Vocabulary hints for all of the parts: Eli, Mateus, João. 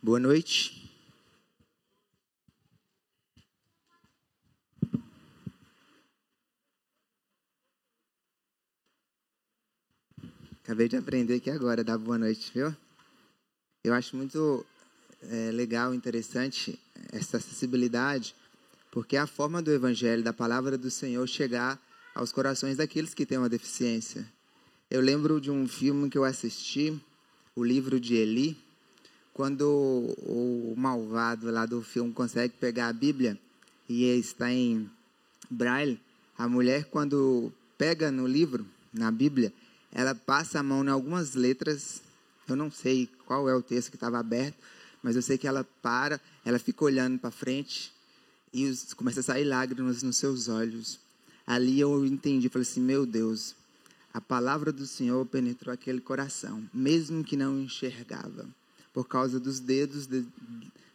Boa noite. Acabei de aprender aqui agora, dar boa noite, viu? Eu acho muito legal, interessante essa acessibilidade, porque é a forma do Evangelho, da palavra do Senhor chegar aos corações daqueles que têm uma deficiência. Eu lembro de um filme que eu assisti, o livro de Eli, quando o malvado lá do filme consegue pegar a Bíblia e está em Braille, a mulher, quando pega no livro, na Bíblia, ela passa a mão em algumas letras. Eu não sei qual é o texto que estava aberto, mas eu sei que ela para, ela fica olhando para frente e começa a sair lágrimas nos seus olhos. Ali eu entendi, falei assim, meu Deus, a palavra do Senhor penetrou aquele coração, mesmo que não enxergava, por causa dos dedos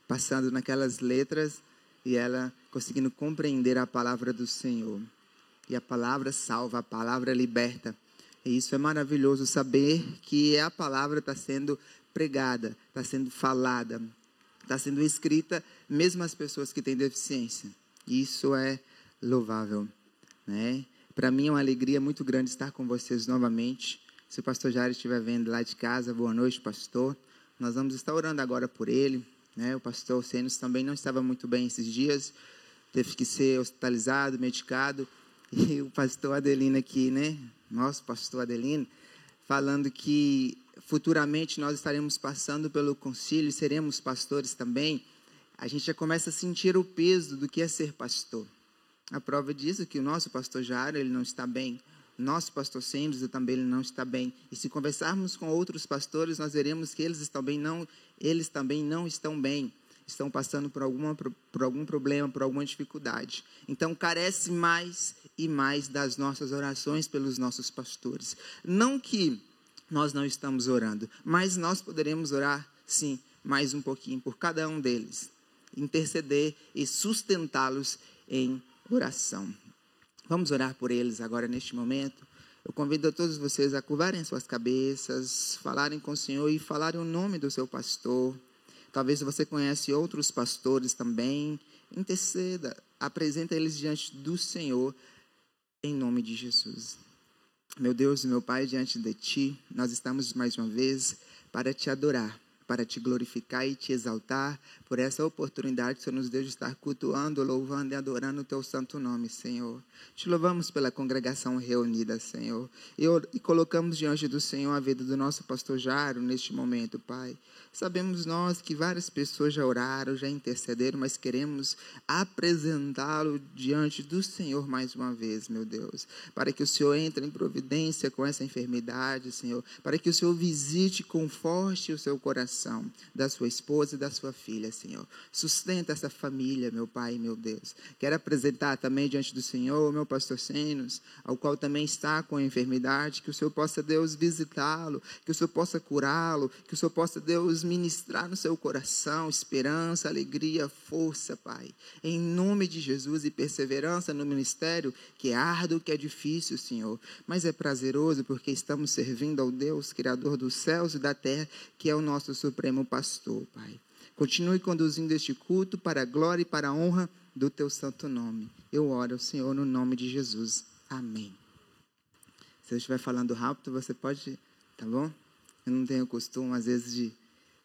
passando naquelas letras e ela conseguindo compreender a palavra do Senhor. E a palavra salva, a palavra liberta. E isso é maravilhoso, saber que a palavra está sendo pregada, está sendo falada, está sendo escrita, mesmo as pessoas que têm deficiência. E isso é louvável, né? Para mim é uma alegria muito grande estar com vocês novamente. Se o pastor Jair estiver vendo lá de casa, boa noite, pastor. Nós vamos estar orando agora por ele, né? O pastor Senos também não estava muito bem esses dias, teve que ser hospitalizado, medicado. E o pastor Adelino aqui, né? Nosso pastor Adelino, falando que futuramente nós estaremos passando pelo concílio e seremos pastores também. A gente já começa a sentir o peso do que é ser pastor. A prova disso é que o nosso pastor Jairo, ele não está bem. Nosso pastor Sandro também ele não está bem. E se conversarmos com outros pastores, nós veremos que eles também não estão bem. Estão passando por algum problema, por alguma dificuldade. Então, carece mais e mais das nossas orações pelos nossos pastores. Não que nós não estamos orando, mas nós poderemos orar, sim, mais um pouquinho por cada um deles. Interceder e sustentá-los em oração. Vamos orar por eles agora, neste momento. Eu convido a todos vocês a curvarem suas cabeças, falarem com o Senhor e falarem o nome do seu pastor. Talvez você conhece outros pastores também. Interceda, apresenta eles diante do Senhor, em nome de Jesus. Meu Deus e meu Pai, diante de Ti, nós estamos mais uma vez para Te adorar, para Te glorificar e Te exaltar por essa oportunidade que o Senhor nos deu de estar cultuando, louvando e adorando o Teu santo nome, Senhor. Te louvamos pela congregação reunida, Senhor. E colocamos diante do Senhor a vida do nosso pastor Jairo neste momento, Pai. Sabemos nós que várias pessoas já oraram, já intercederam, mas queremos apresentá-lo diante do Senhor mais uma vez, meu Deus. Para que o Senhor entre em providência com essa enfermidade, Senhor. Para que o Senhor visite e conforte o seu coração, da sua esposa e da sua filha, Senhor. Sustenta essa família, meu Pai, meu Deus. Quero apresentar também diante do Senhor, meu pastor Senos, ao qual também está com a enfermidade. Que o Senhor possa, Deus, visitá-lo. Que o Senhor possa curá-lo. Que o Senhor possa, Deus, ministrar no seu coração esperança, alegria, força, Pai. Em nome de Jesus e perseverança no ministério, que é árduo, que é difícil, Senhor. Mas é prazeroso porque estamos servindo ao Deus, Criador dos céus e da terra, que é o nosso supremo pastor, Pai. Continue conduzindo este culto para a glória e para a honra do Teu santo nome. Eu oro ao Senhor no nome de Jesus. Amém. Se eu estiver falando rápido, você pode, tá bom? Eu não tenho costume, às vezes, de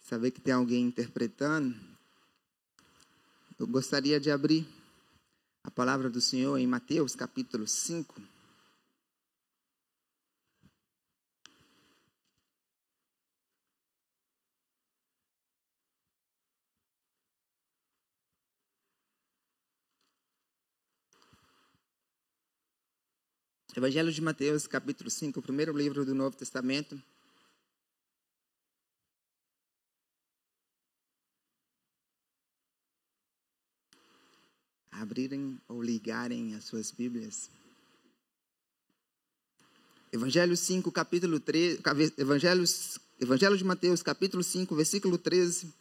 saber que tem alguém interpretando. Eu gostaria de abrir a palavra do Senhor em Mateus, capítulo 5. Evangelho de Mateus, capítulo 5, o primeiro livro do Novo Testamento. Abrirem ou ligarem as suas Bíblias. Evangelho de Mateus, capítulo 5, versículo 13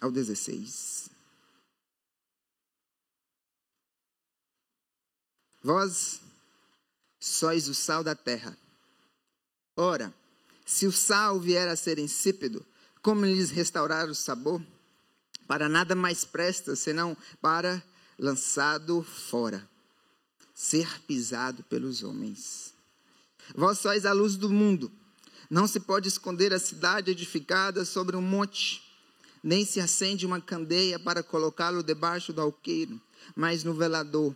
ao 16. Vós sois o sal da terra. Ora, Se o sal vier a ser insípido, como lhes restaurar o sabor? Para nada mais presta, senão para lançado fora, ser pisado pelos homens. Vós sois a luz do mundo. Não se pode esconder a cidade edificada sobre um monte, nem se acende uma candeia para colocá-lo debaixo do alqueiro, mas no velador,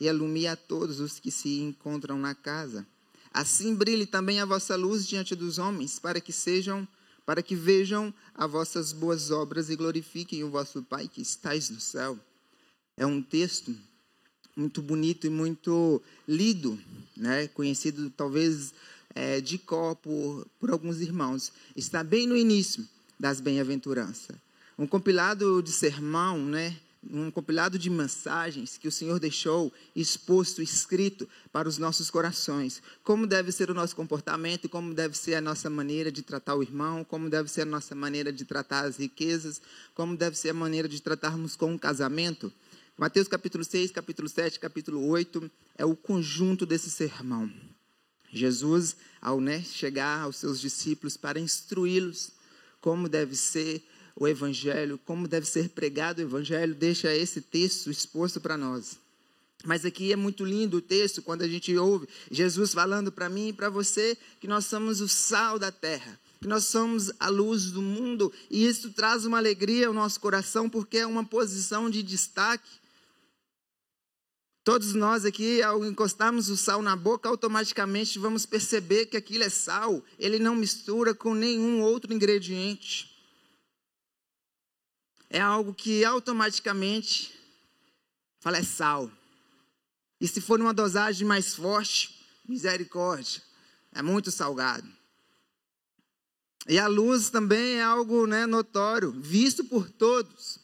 e alumia a todos os que se encontram na casa. Assim brilhe também a vossa luz diante dos homens, para que vejam as vossas boas obras e glorifiquem o vosso Pai que estais no céu. É um texto muito bonito e muito lido, né? Conhecido talvez de cor por alguns irmãos. Está bem no início das bem-aventuranças. Um compilado de sermão, né? Um compilado de mensagens que o Senhor deixou exposto, escrito para os nossos corações. Como deve ser o nosso comportamento, como deve ser a nossa maneira de tratar o irmão, como deve ser a nossa maneira de tratar as riquezas, como deve ser a maneira de tratarmos com o casamento. Mateus capítulo 6, capítulo 7, capítulo 8 é o conjunto desse sermão. Jesus, ao chegar aos seus discípulos para instruí-los como deve ser o Evangelho, como deve ser pregado o Evangelho, deixa esse texto exposto para nós. Mas aqui é muito lindo o texto, quando a gente ouve Jesus falando para mim e para você, que nós somos o sal da terra, que nós somos a luz do mundo, e isso traz uma alegria ao nosso coração, porque é uma posição de destaque. Todos nós aqui, ao encostarmos o sal na boca, automaticamente vamos perceber que aquilo é sal, ele não mistura com nenhum outro ingrediente. É algo que automaticamente fala, é sal. E se for numa dosagem mais forte, misericórdia, é muito salgado. E a luz também é algo, né, notório, visto por todos.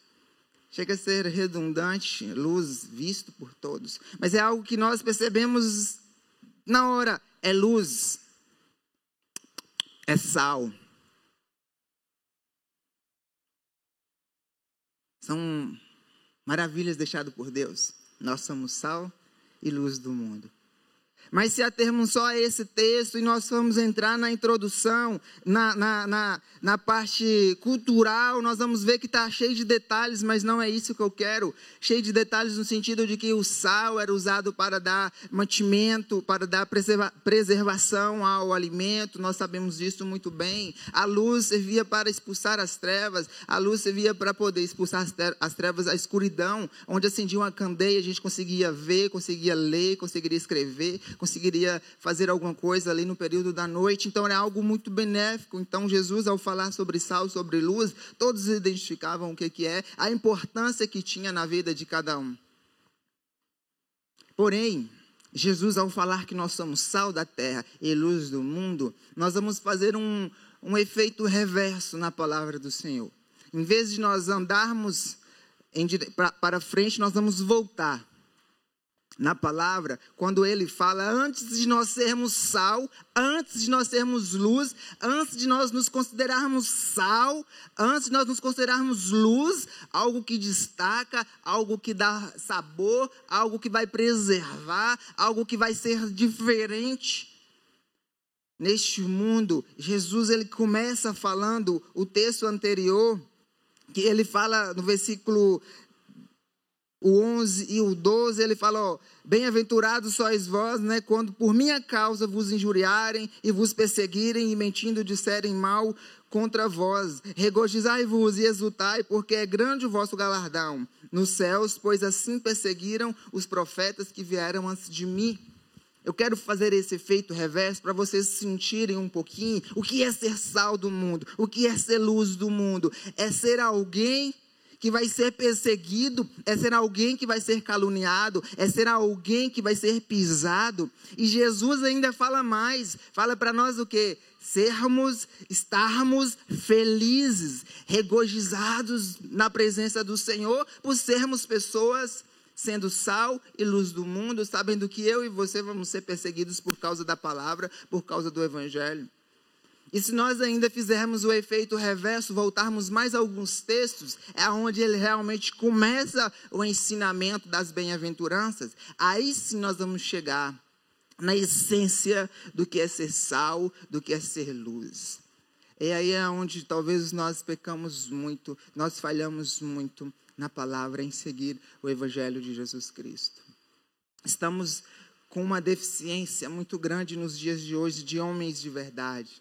Chega a ser redundante, luz visto por todos. Mas é algo que nós percebemos na hora, é luz, é sal. São maravilhas deixadas por Deus. Nós somos sal e luz do mundo. Mas se atermos só a esse texto e nós vamos entrar na introdução, na parte cultural, nós vamos ver que está cheio de detalhes, mas não é isso que eu quero. Cheio de detalhes no sentido de que o sal era usado para dar mantimento, para dar preservação ao alimento, nós sabemos disso muito bem. A luz servia para expulsar as trevas, a luz servia para poder expulsar as trevas, a escuridão, onde acendia uma candeia, a gente conseguia ver, conseguia ler, conseguiria escrever, conseguiria fazer alguma coisa ali no período da noite. Então era algo muito benéfico. Então Jesus, ao falar sobre sal, sobre luz, todos identificavam o que é, a importância que tinha na vida de cada um. Porém, Jesus, ao falar que nós somos sal da terra e luz do mundo, nós vamos fazer um efeito reverso na palavra do Senhor. Em vez de nós andarmos para frente, nós vamos voltar na palavra, quando ele fala, antes de nós sermos sal, antes de nós sermos luz, antes de nós nos considerarmos sal, antes de nós nos considerarmos luz, algo que destaca, algo que dá sabor, algo que vai preservar, algo que vai ser diferente. Neste mundo, Jesus, ele começa falando o texto anterior, que ele fala no versículo o 11 e o 12, ele fala, bem-aventurados sois vós, né, quando por minha causa vos injuriarem e vos perseguirem e mentindo disserem mal contra vós. Regozijai-vos e exultai, porque é grande o vosso galardão nos céus, pois assim perseguiram os profetas que vieram antes de mim. Eu quero fazer esse efeito reverso para vocês sentirem um pouquinho o que é ser sal do mundo, o que é ser luz do mundo. É ser alguém que vai ser perseguido, é ser alguém que vai ser caluniado, é ser alguém que vai ser pisado. E Jesus ainda fala mais, fala para nós o quê? Sermos, estarmos felizes, regozijados na presença do Senhor, por sermos pessoas sendo sal e luz do mundo, sabendo que eu e você vamos ser perseguidos por causa da palavra, por causa do Evangelho. E se nós ainda fizermos o efeito reverso, voltarmos mais a alguns textos, é onde ele realmente começa o ensinamento das bem-aventuranças. Aí sim nós vamos chegar na essência do que é ser sal, do que é ser luz. E aí é onde talvez nós pecamos muito, nós falhamos muito na palavra, em seguir o Evangelho de Jesus Cristo. Estamos com uma deficiência muito grande nos dias de hoje de homens de verdade.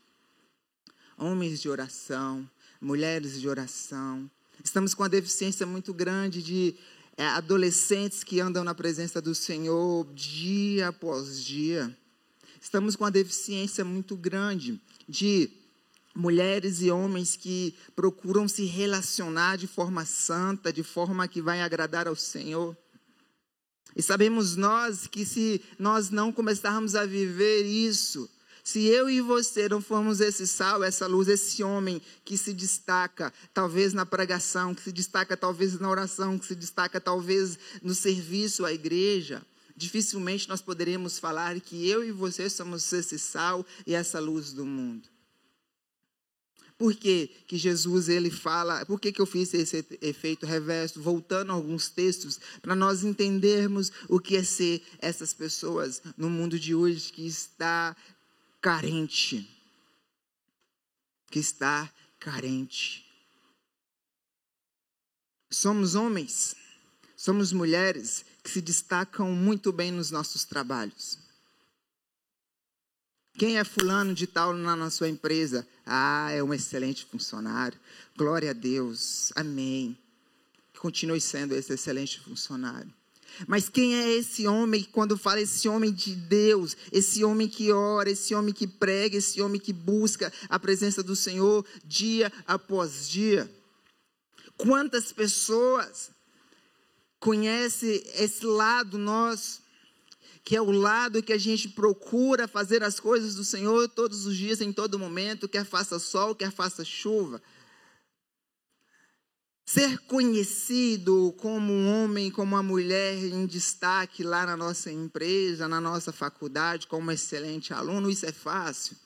Homens de oração, mulheres de oração. Estamos com uma deficiência muito grande de adolescentes que andam na presença do Senhor dia após dia. Estamos com uma deficiência muito grande de mulheres e homens que procuram se relacionar de forma santa, de forma que vai agradar ao Senhor. E sabemos nós que se nós não começarmos a viver isso, se eu e você não formos esse sal, essa luz, esse homem que se destaca, talvez na pregação, que se destaca talvez na oração, que se destaca talvez no serviço à igreja, dificilmente nós poderemos falar que eu e você somos esse sal e essa luz do mundo. Por que que Jesus ele fala, por que que eu fiz esse efeito reverso? Voltando a alguns textos, para nós entendermos o que é ser essas pessoas no mundo de hoje que está carente, Somos homens, somos mulheres que se destacam muito bem nos nossos trabalhos. Quem é fulano de tal na sua empresa? Ah, é um excelente funcionário. Glória a Deus, amém. Que continue sendo esse excelente funcionário. Mas quem é esse homem, quando fala esse homem de Deus, esse homem que ora, esse homem que prega, esse homem que busca a presença do Senhor dia após dia? Quantas pessoas conhecem esse lado nosso, que é o lado que a gente procura fazer as coisas do Senhor todos os dias, em todo momento, quer faça sol, quer faça chuva? Ser conhecido como um homem, como uma mulher em destaque lá na nossa empresa, na nossa faculdade, como um excelente aluno, isso é fácil.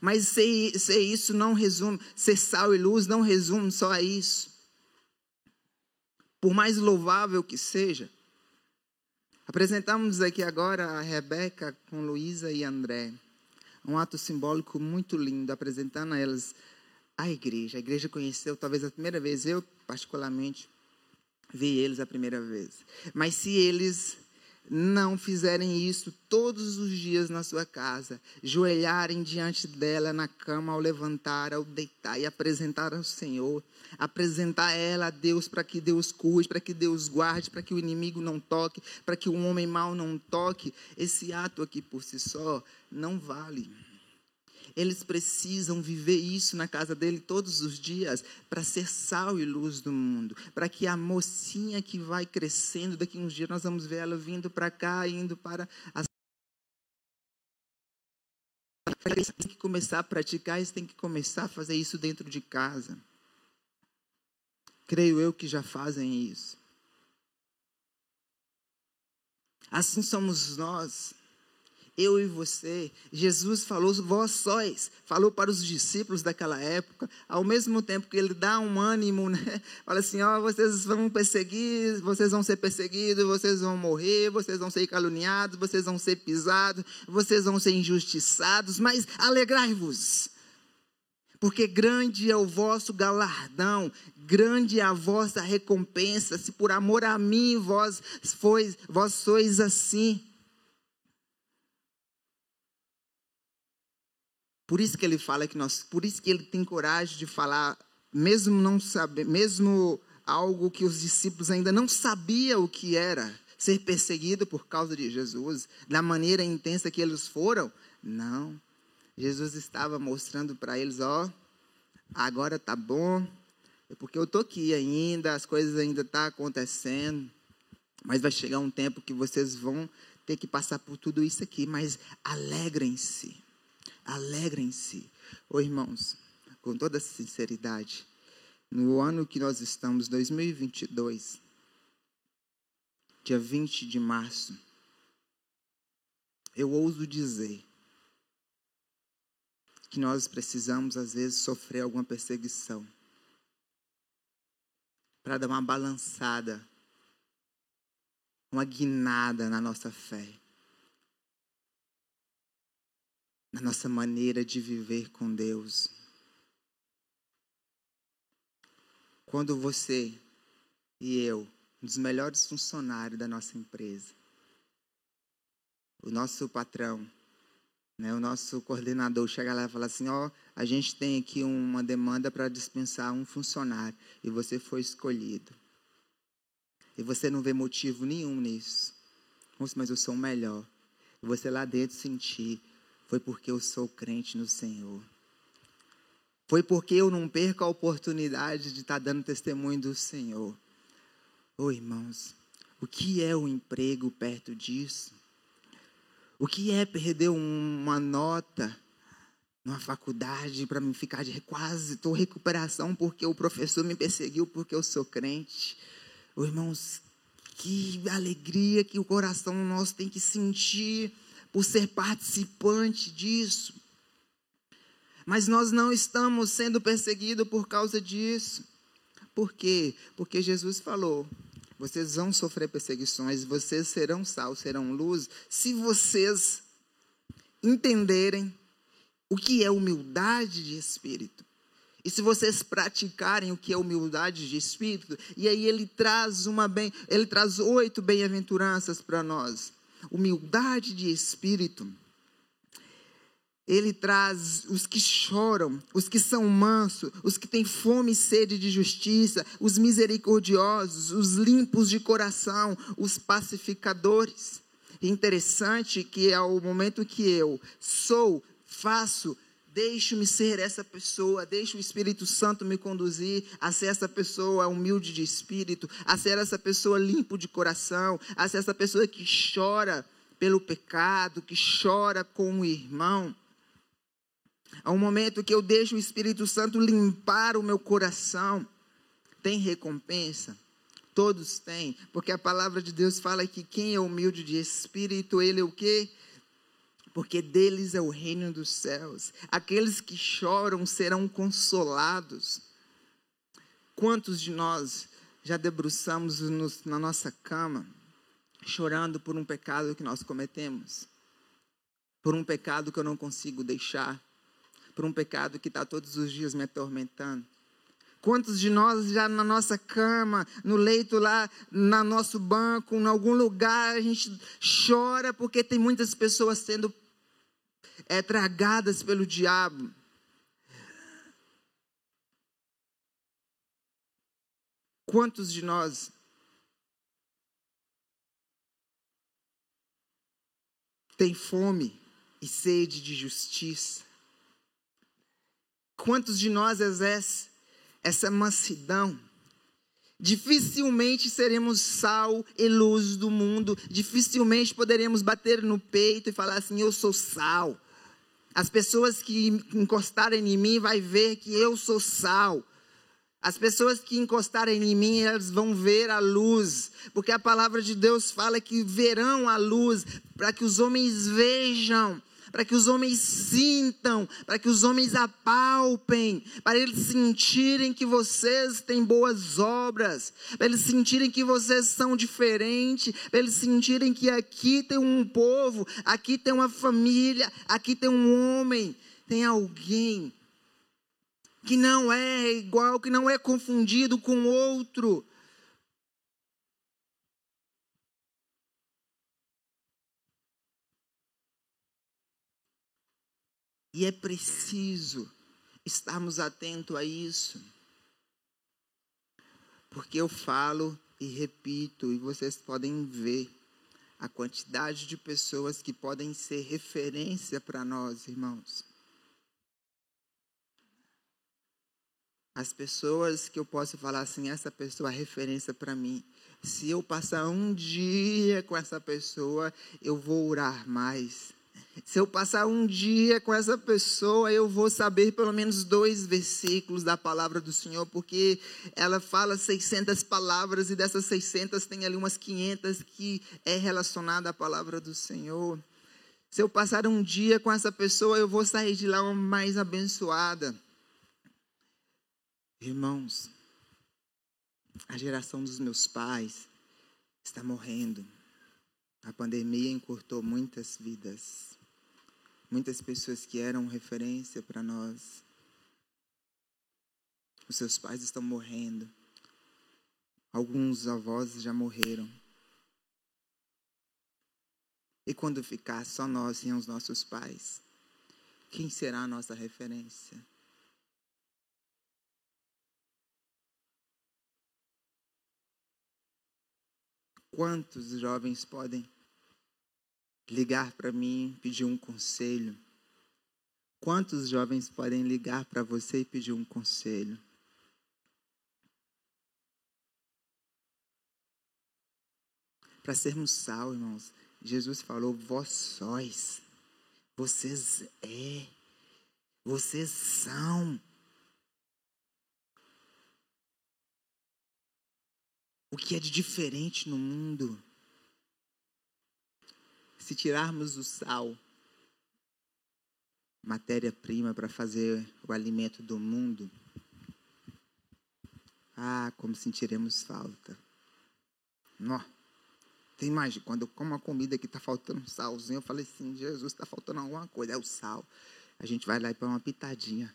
Mas ser isso não resume, ser sal e luz não resume só a isso. Por mais louvável que seja. Apresentamos aqui agora a Rebeca com Luísa e André. Um ato simbólico muito lindo, apresentando a elas a igreja. A igreja conheceu talvez a primeira vez, eu particularmente vi eles a primeira vez. Mas se eles não fizerem isso todos os dias na sua casa, joelharem diante dela na cama, ao levantar, ao deitar e apresentar ao Senhor, apresentar ela a Deus para que Deus cuide, para que Deus guarde, para que o inimigo não toque, para que o homem mau não toque, esse ato aqui por si só não vale. Eles precisam viver isso na casa dele todos os dias para ser sal e luz do mundo. Para que a mocinha que vai crescendo, daqui a uns dias nós vamos ver ela vindo para cá, indo para as... Eles têm que começar a praticar, eles têm que começar a fazer isso dentro de casa. Creio eu que já fazem isso. Assim somos nós. Eu e você, Jesus falou, vós sóis, falou para os discípulos daquela época, ao mesmo tempo que ele dá um ânimo, né? Fala assim, ó, vocês vão perseguir, vocês vão ser perseguidos, vocês vão morrer, vocês vão ser caluniados, vocês vão ser pisados, vocês vão ser injustiçados, mas alegrai-vos, porque grande é o vosso galardão, grande é a vossa recompensa, se por amor a mim vós sois assim. Por isso que ele fala que nós, por isso que ele tem coragem de falar, mesmo não saber, mesmo algo que os discípulos ainda não sabiam o que era, ser perseguido por causa de Jesus, da maneira intensa que eles foram. Não. Jesus estava mostrando para eles, ó, agora tá bom, porque eu tô aqui ainda, as coisas ainda tá acontecendo, mas vai chegar um tempo que vocês vão ter que passar por tudo isso aqui, mas alegrem-se. Alegrem-se, oh, irmãos, com toda sinceridade, no ano que nós estamos, 2022, dia 20 de março, eu ouso dizer que nós precisamos, às vezes, sofrer alguma perseguição para dar uma balançada, uma guinada na nossa fé, na nossa maneira de viver com Deus. Quando você e eu, um dos melhores funcionários da nossa empresa, o nosso patrão, né, o nosso coordenador chega lá e fala assim, ó, a gente tem aqui uma demanda para dispensar um funcionário e você foi escolhido. E você não vê motivo nenhum nisso. Mas eu sou o melhor. E você lá dentro sentir, foi porque eu sou crente no Senhor. Foi porque eu não perco a oportunidade de estar dando testemunho do Senhor. Oh, irmãos, o que é o emprego perto disso? O que é perder uma nota numa faculdade para mim ficar de quase, estou em recuperação porque o professor me perseguiu porque eu sou crente? Oh, irmãos, que alegria que o coração nosso tem que sentir por ser participante disso. Mas nós não estamos sendo perseguidos por causa disso. Por quê? Porque Jesus falou, vocês vão sofrer perseguições, vocês serão sal, serão luz, se vocês entenderem o que é humildade de espírito. E se vocês praticarem o que é humildade de espírito, e aí ele traz 8 bem-aventuranças para nós. Humildade de espírito. Ele traz os que choram, os que são mansos, os que têm fome e sede de justiça, os misericordiosos, os limpos de coração, os pacificadores. É interessante que ao momento que eu sou, faço, deixo-me ser essa pessoa, deixo o Espírito Santo me conduzir a ser essa pessoa humilde de espírito, a ser essa pessoa limpo de coração, a ser essa pessoa que chora pelo pecado, que chora com o irmão. Há um momento que eu deixo o Espírito Santo limpar o meu coração. Tem recompensa? Todos têm, porque a palavra de Deus fala que quem é humilde de espírito, ele é o quê? Porque deles é o reino dos céus. Aqueles que choram serão consolados. Quantos de nós já debruçamos na nossa cama, chorando por um pecado que nós cometemos? Por um pecado que eu não consigo deixar? Por um pecado que está todos os dias me atormentando? Quantos de nós já na nossa cama, no leito lá, no nosso banco, em algum lugar, a gente chora porque tem muitas pessoas sendo tragadas pelo diabo? Quantos de nós tem fome e sede de justiça? Quantos de nós exerce essa mansidão? Dificilmente seremos sal e luz do mundo. Dificilmente poderemos bater no peito e falar assim, eu sou sal. As pessoas que encostarem em mim vai ver que eu sou sal. As pessoas que encostarem em mim, elas vão ver a luz. Porque a palavra de Deus fala que verão a luz, para que os homens vejam, para que os homens sintam, para que os homens apalpem, para eles sentirem que vocês têm boas obras, para eles sentirem que vocês são diferentes, para eles sentirem que aqui tem um povo, aqui tem uma família, aqui tem um homem, tem alguém que não é igual, que não é confundido com outro. E é preciso estarmos atentos a isso. Porque eu falo e repito, e vocês podem ver a quantidade de pessoas que podem ser referência para nós, irmãos. As pessoas que eu posso falar assim, essa pessoa é referência para mim. Se eu passar um dia com essa pessoa, eu vou orar mais. Se eu passar um dia com essa pessoa, eu vou saber pelo menos 2 versículos da palavra do Senhor, porque ela fala 600 palavras e dessas 600 tem ali umas 500 que é relacionada à palavra do Senhor. Se eu passar um dia com essa pessoa, eu vou sair de lá mais abençoada. Irmãos, a geração dos meus pais está morrendo. A pandemia encurtou muitas vidas. muitas pessoas que eram referência para nós. Os seus pais estão morrendo. Alguns avós já morreram. E quando ficar só nós sem os nossos pais, quem será a nossa referência? Quantos jovens podem ligar para mim e pedir um conselho? Quantos jovens podem ligar para você e pedir um conselho? Para sermos sal, irmãos, Jesus falou, vós sois, vocês são. O que é de diferente no mundo? Se tirarmos o sal, matéria-prima para fazer o alimento do mundo, como sentiremos falta. Nossa. Tem mais, quando eu como uma comida que está faltando um salzinho, eu falei assim, Jesus, está faltando alguma coisa, é o sal. A gente vai lá e põe uma pitadinha.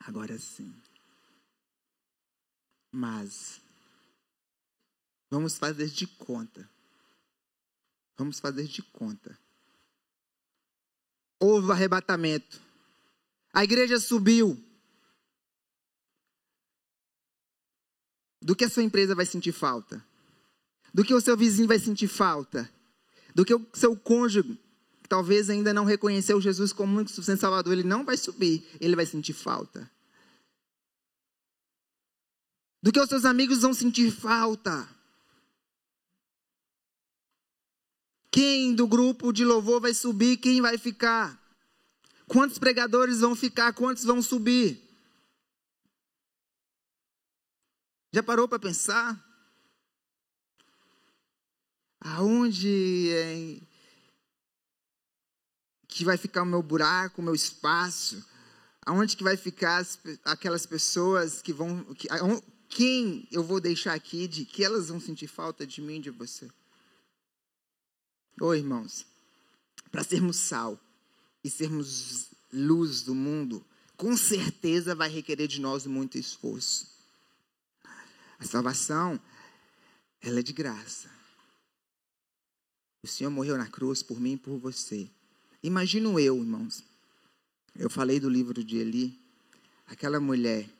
Agora sim. Mas, vamos fazer de conta. Houve o arrebatamento. A igreja subiu. Do que a sua empresa vai sentir falta? Do que o seu vizinho vai sentir falta? Do que o seu cônjuge, que talvez ainda não reconheceu Jesus como único suficiente Salvador, ele não vai subir, ele vai sentir falta. Do que os seus amigos vão sentir falta? Quem do grupo de louvor vai subir, quem vai ficar? Quantos pregadores vão ficar, quantos vão subir? Já parou para pensar? Aonde é que vai ficar o meu buraco, o meu espaço? Aonde que vai ficar aquelas pessoas que vão... Quem eu vou deixar aqui, de que elas vão sentir falta de mim, de você? Ô, irmãos, para sermos sal e sermos luz do mundo, com certeza vai requerer de nós muito esforço. A salvação, ela é de graça. O Senhor morreu na cruz por mim e por você. Imagino eu, irmãos. Eu falei do livro de Eli. Aquela mulher,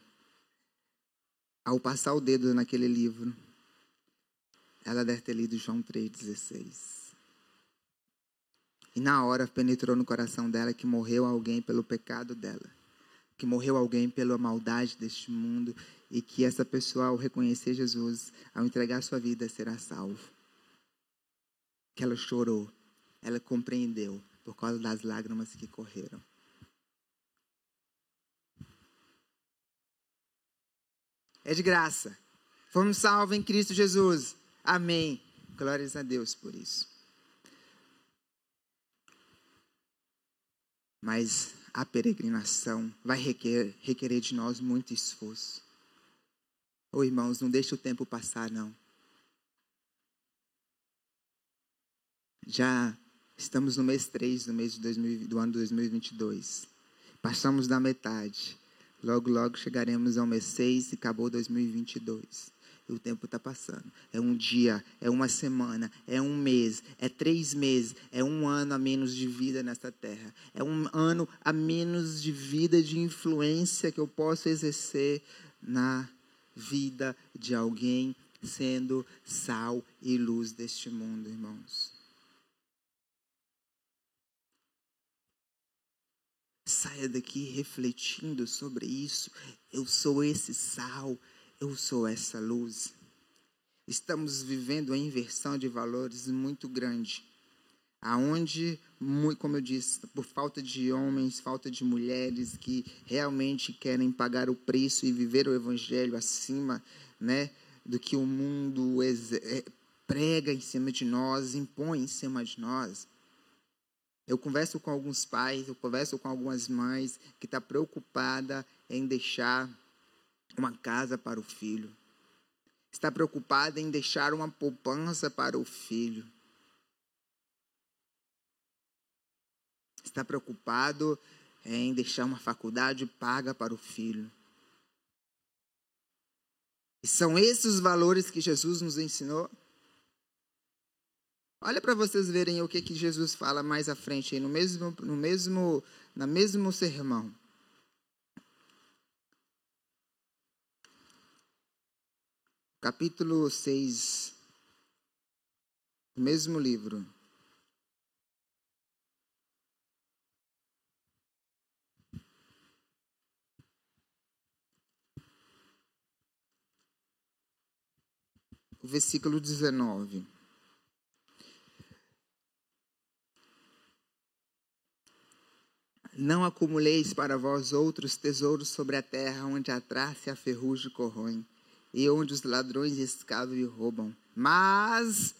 ao passar o dedo naquele livro, ela deve ter lido João 3,16. E na hora penetrou no coração dela que morreu alguém pelo pecado dela. Que morreu alguém pela maldade deste mundo. E que essa pessoa, ao reconhecer Jesus, ao entregar sua vida, será salvo. Que ela chorou, ela compreendeu, por causa das lágrimas que correram. É de graça. Fomos salvos em Cristo Jesus. Amém. Glórias a Deus por isso. Mas a peregrinação vai requerer de nós muito esforço. Ô, irmãos, não deixe o tempo passar, não. Já estamos no mês 3 do ano 2022. Passamos da metade. Logo, logo chegaremos ao mês 6 e acabou 2022. E o tempo está passando. É um dia, é uma semana, é um mês, é 3 meses, é um ano a menos de vida nesta terra. É um ano a menos de vida, de influência que eu posso exercer na vida de alguém, sendo sal e luz deste mundo, irmãos. Saia daqui refletindo sobre isso. Eu sou esse sal, eu sou essa luz. Estamos vivendo uma inversão de valores muito grande. Aonde, como eu disse, por falta de homens, falta de mulheres que realmente querem pagar o preço e viver o evangelho acima, né, do que o mundo prega em cima de nós, impõe em cima de nós. Eu converso com alguns pais, eu converso com algumas mães que estão preocupadas em deixar uma casa para o filho. Está preocupada em deixar uma poupança para o filho. está preocupado em deixar uma faculdade paga para o filho. E são esses os valores que Jesus nos ensinou? Olha para vocês verem o que Jesus fala mais à frente, aí, no mesmo sermão. Capítulo 6, do mesmo livro. O versículo 19. Não acumuleis para vós outros tesouros sobre a terra, onde a traça e a ferrugem corroem, e onde os ladrões escavam e roubam. Mas,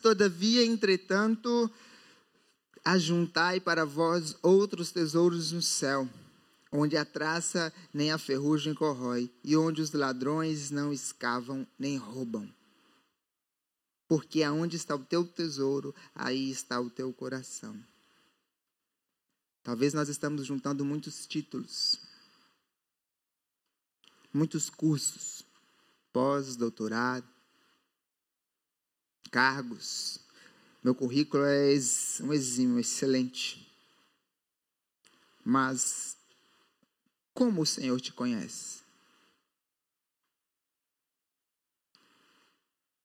todavia, entretanto, ajuntai para vós outros tesouros no céu, onde a traça nem a ferrugem corrói, e onde os ladrões não escavam nem roubam. Porque aonde está o teu tesouro, aí está o teu coração. Talvez nós estamos juntando muitos títulos, muitos cursos, pós-doutorado, cargos. Meu currículo é um exímio, excelente. Mas como o Senhor te conhece?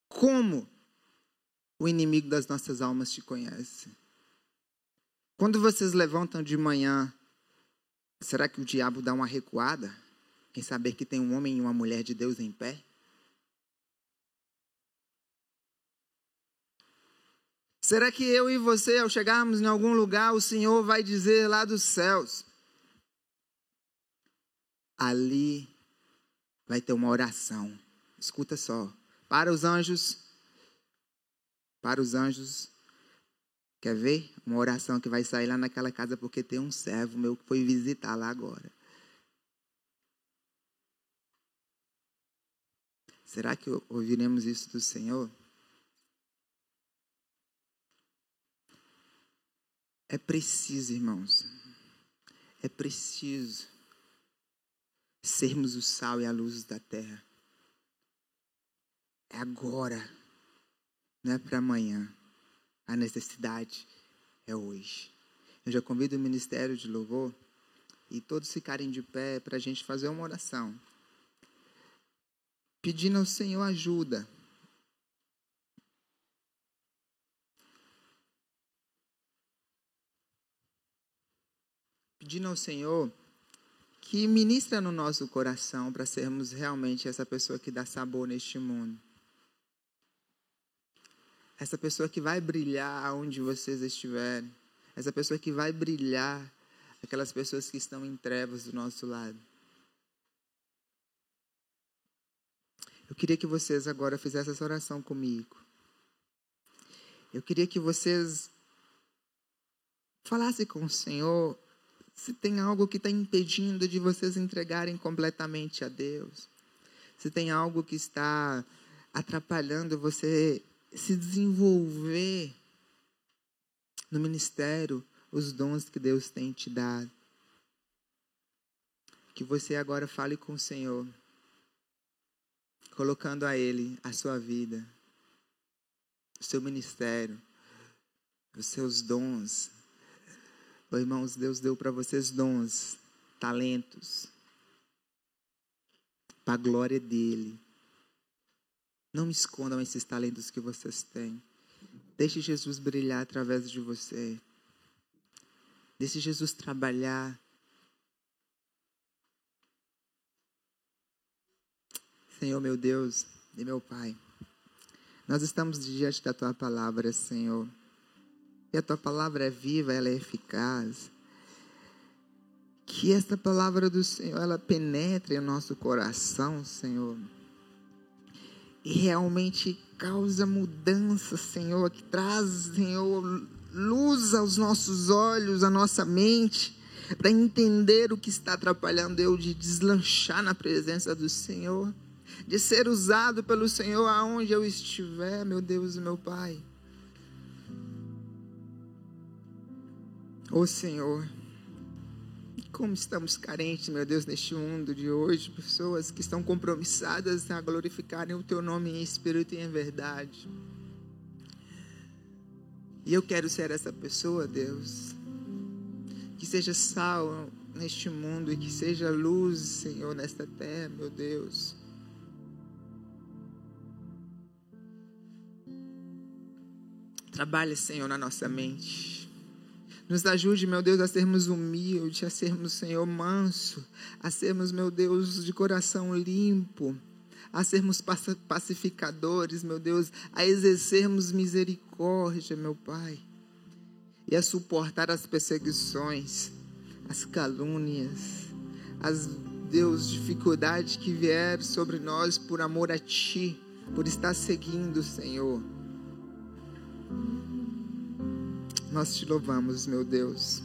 Como o inimigo das nossas almas te conhece? Quando vocês levantam de manhã, será que o diabo dá uma recuada em saber que tem um homem e uma mulher de Deus em pé? Será que eu e você, ao chegarmos em algum lugar, o Senhor vai dizer lá dos céus? Ali vai ter uma oração. Escuta só. Para os anjos. Quer ver? Uma oração que vai sair lá naquela casa, porque tem um servo meu que foi visitar lá agora. Será que ouviremos isso do Senhor? É preciso, irmãos. É preciso sermos o sal e a luz da terra. É agora, não é para amanhã. A necessidade é hoje. Eu já convido o Ministério de Louvor e todos ficarem de pé para a gente fazer uma oração, pedindo ao Senhor ajuda. Pedindo ao Senhor que ministra no nosso coração para sermos realmente essa pessoa que dá sabor neste mundo. Essa pessoa que vai brilhar aonde vocês estiverem. Essa pessoa que vai brilhar aquelas pessoas que estão em trevas do nosso lado. Eu queria que vocês agora fizessem essa oração comigo. Eu queria que vocês falassem com o Senhor. Se tem algo que está impedindo de vocês entregarem completamente a Deus, se tem algo que está atrapalhando você se desenvolver no ministério, os dons que Deus tem te dado, que você agora fale com o Senhor, colocando a Ele a sua vida, o seu ministério, os seus dons. Irmãos, Deus deu para vocês dons, talentos, para a glória dEle. Não escondam esses talentos que vocês têm. Deixe Jesus brilhar através de você. Deixe Jesus trabalhar. Senhor meu Deus e meu Pai, nós estamos diante da Tua palavra, Senhor. E a Tua palavra é viva, ela é eficaz. Que esta palavra do Senhor, ela penetre o nosso coração, Senhor. E realmente causa mudança, Senhor, que traz, Senhor, luz aos nossos olhos, à nossa mente, para entender o que está atrapalhando eu de deslanchar na presença do Senhor, de ser usado pelo Senhor aonde eu estiver, meu Deus e meu Pai. Oh Senhor, como estamos carentes, meu Deus, neste mundo de hoje, pessoas que estão compromissadas a glorificarem o Teu nome em espírito e em verdade. E eu quero ser essa pessoa, Deus, que seja sal neste mundo e que seja luz, Senhor, nesta terra, meu Deus. Trabalhe, Senhor, na nossa mente. Nos ajude, meu Deus, a sermos humildes, a sermos, Senhor, manso, a sermos, meu Deus, de coração limpo, a sermos pacificadores, meu Deus, a exercermos misericórdia, meu Pai, e a suportar as perseguições, as calúnias, as, Deus, dificuldades que vier sobre nós por amor a Ti, por estar seguindo, Senhor. Nós Te louvamos, meu Deus.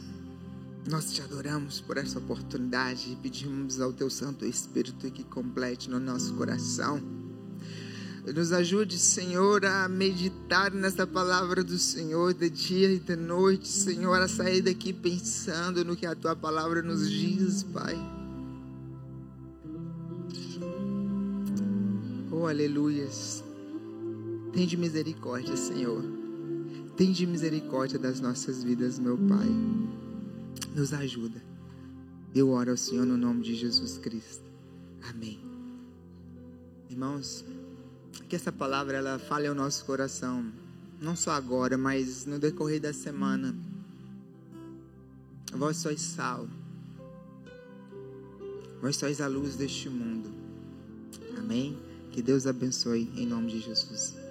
Nós Te adoramos por essa oportunidade e pedimos ao Teu Santo Espírito que complete no nosso coração. Nos ajude, Senhor, a meditar nessa palavra do Senhor de dia e de noite, Senhor, a sair daqui pensando no que a Tua palavra nos diz, Pai. Oh, aleluias. Tende misericórdia, Senhor. Tende misericórdia das nossas vidas, meu Pai. Nos ajuda. Eu oro ao Senhor no nome de Jesus Cristo. Amém. Irmãos, que essa palavra ela fale ao nosso coração. Não só agora, mas no decorrer da semana. Vós sois sal. Vós sois a luz deste mundo. Amém. Que Deus abençoe em nome de Jesus.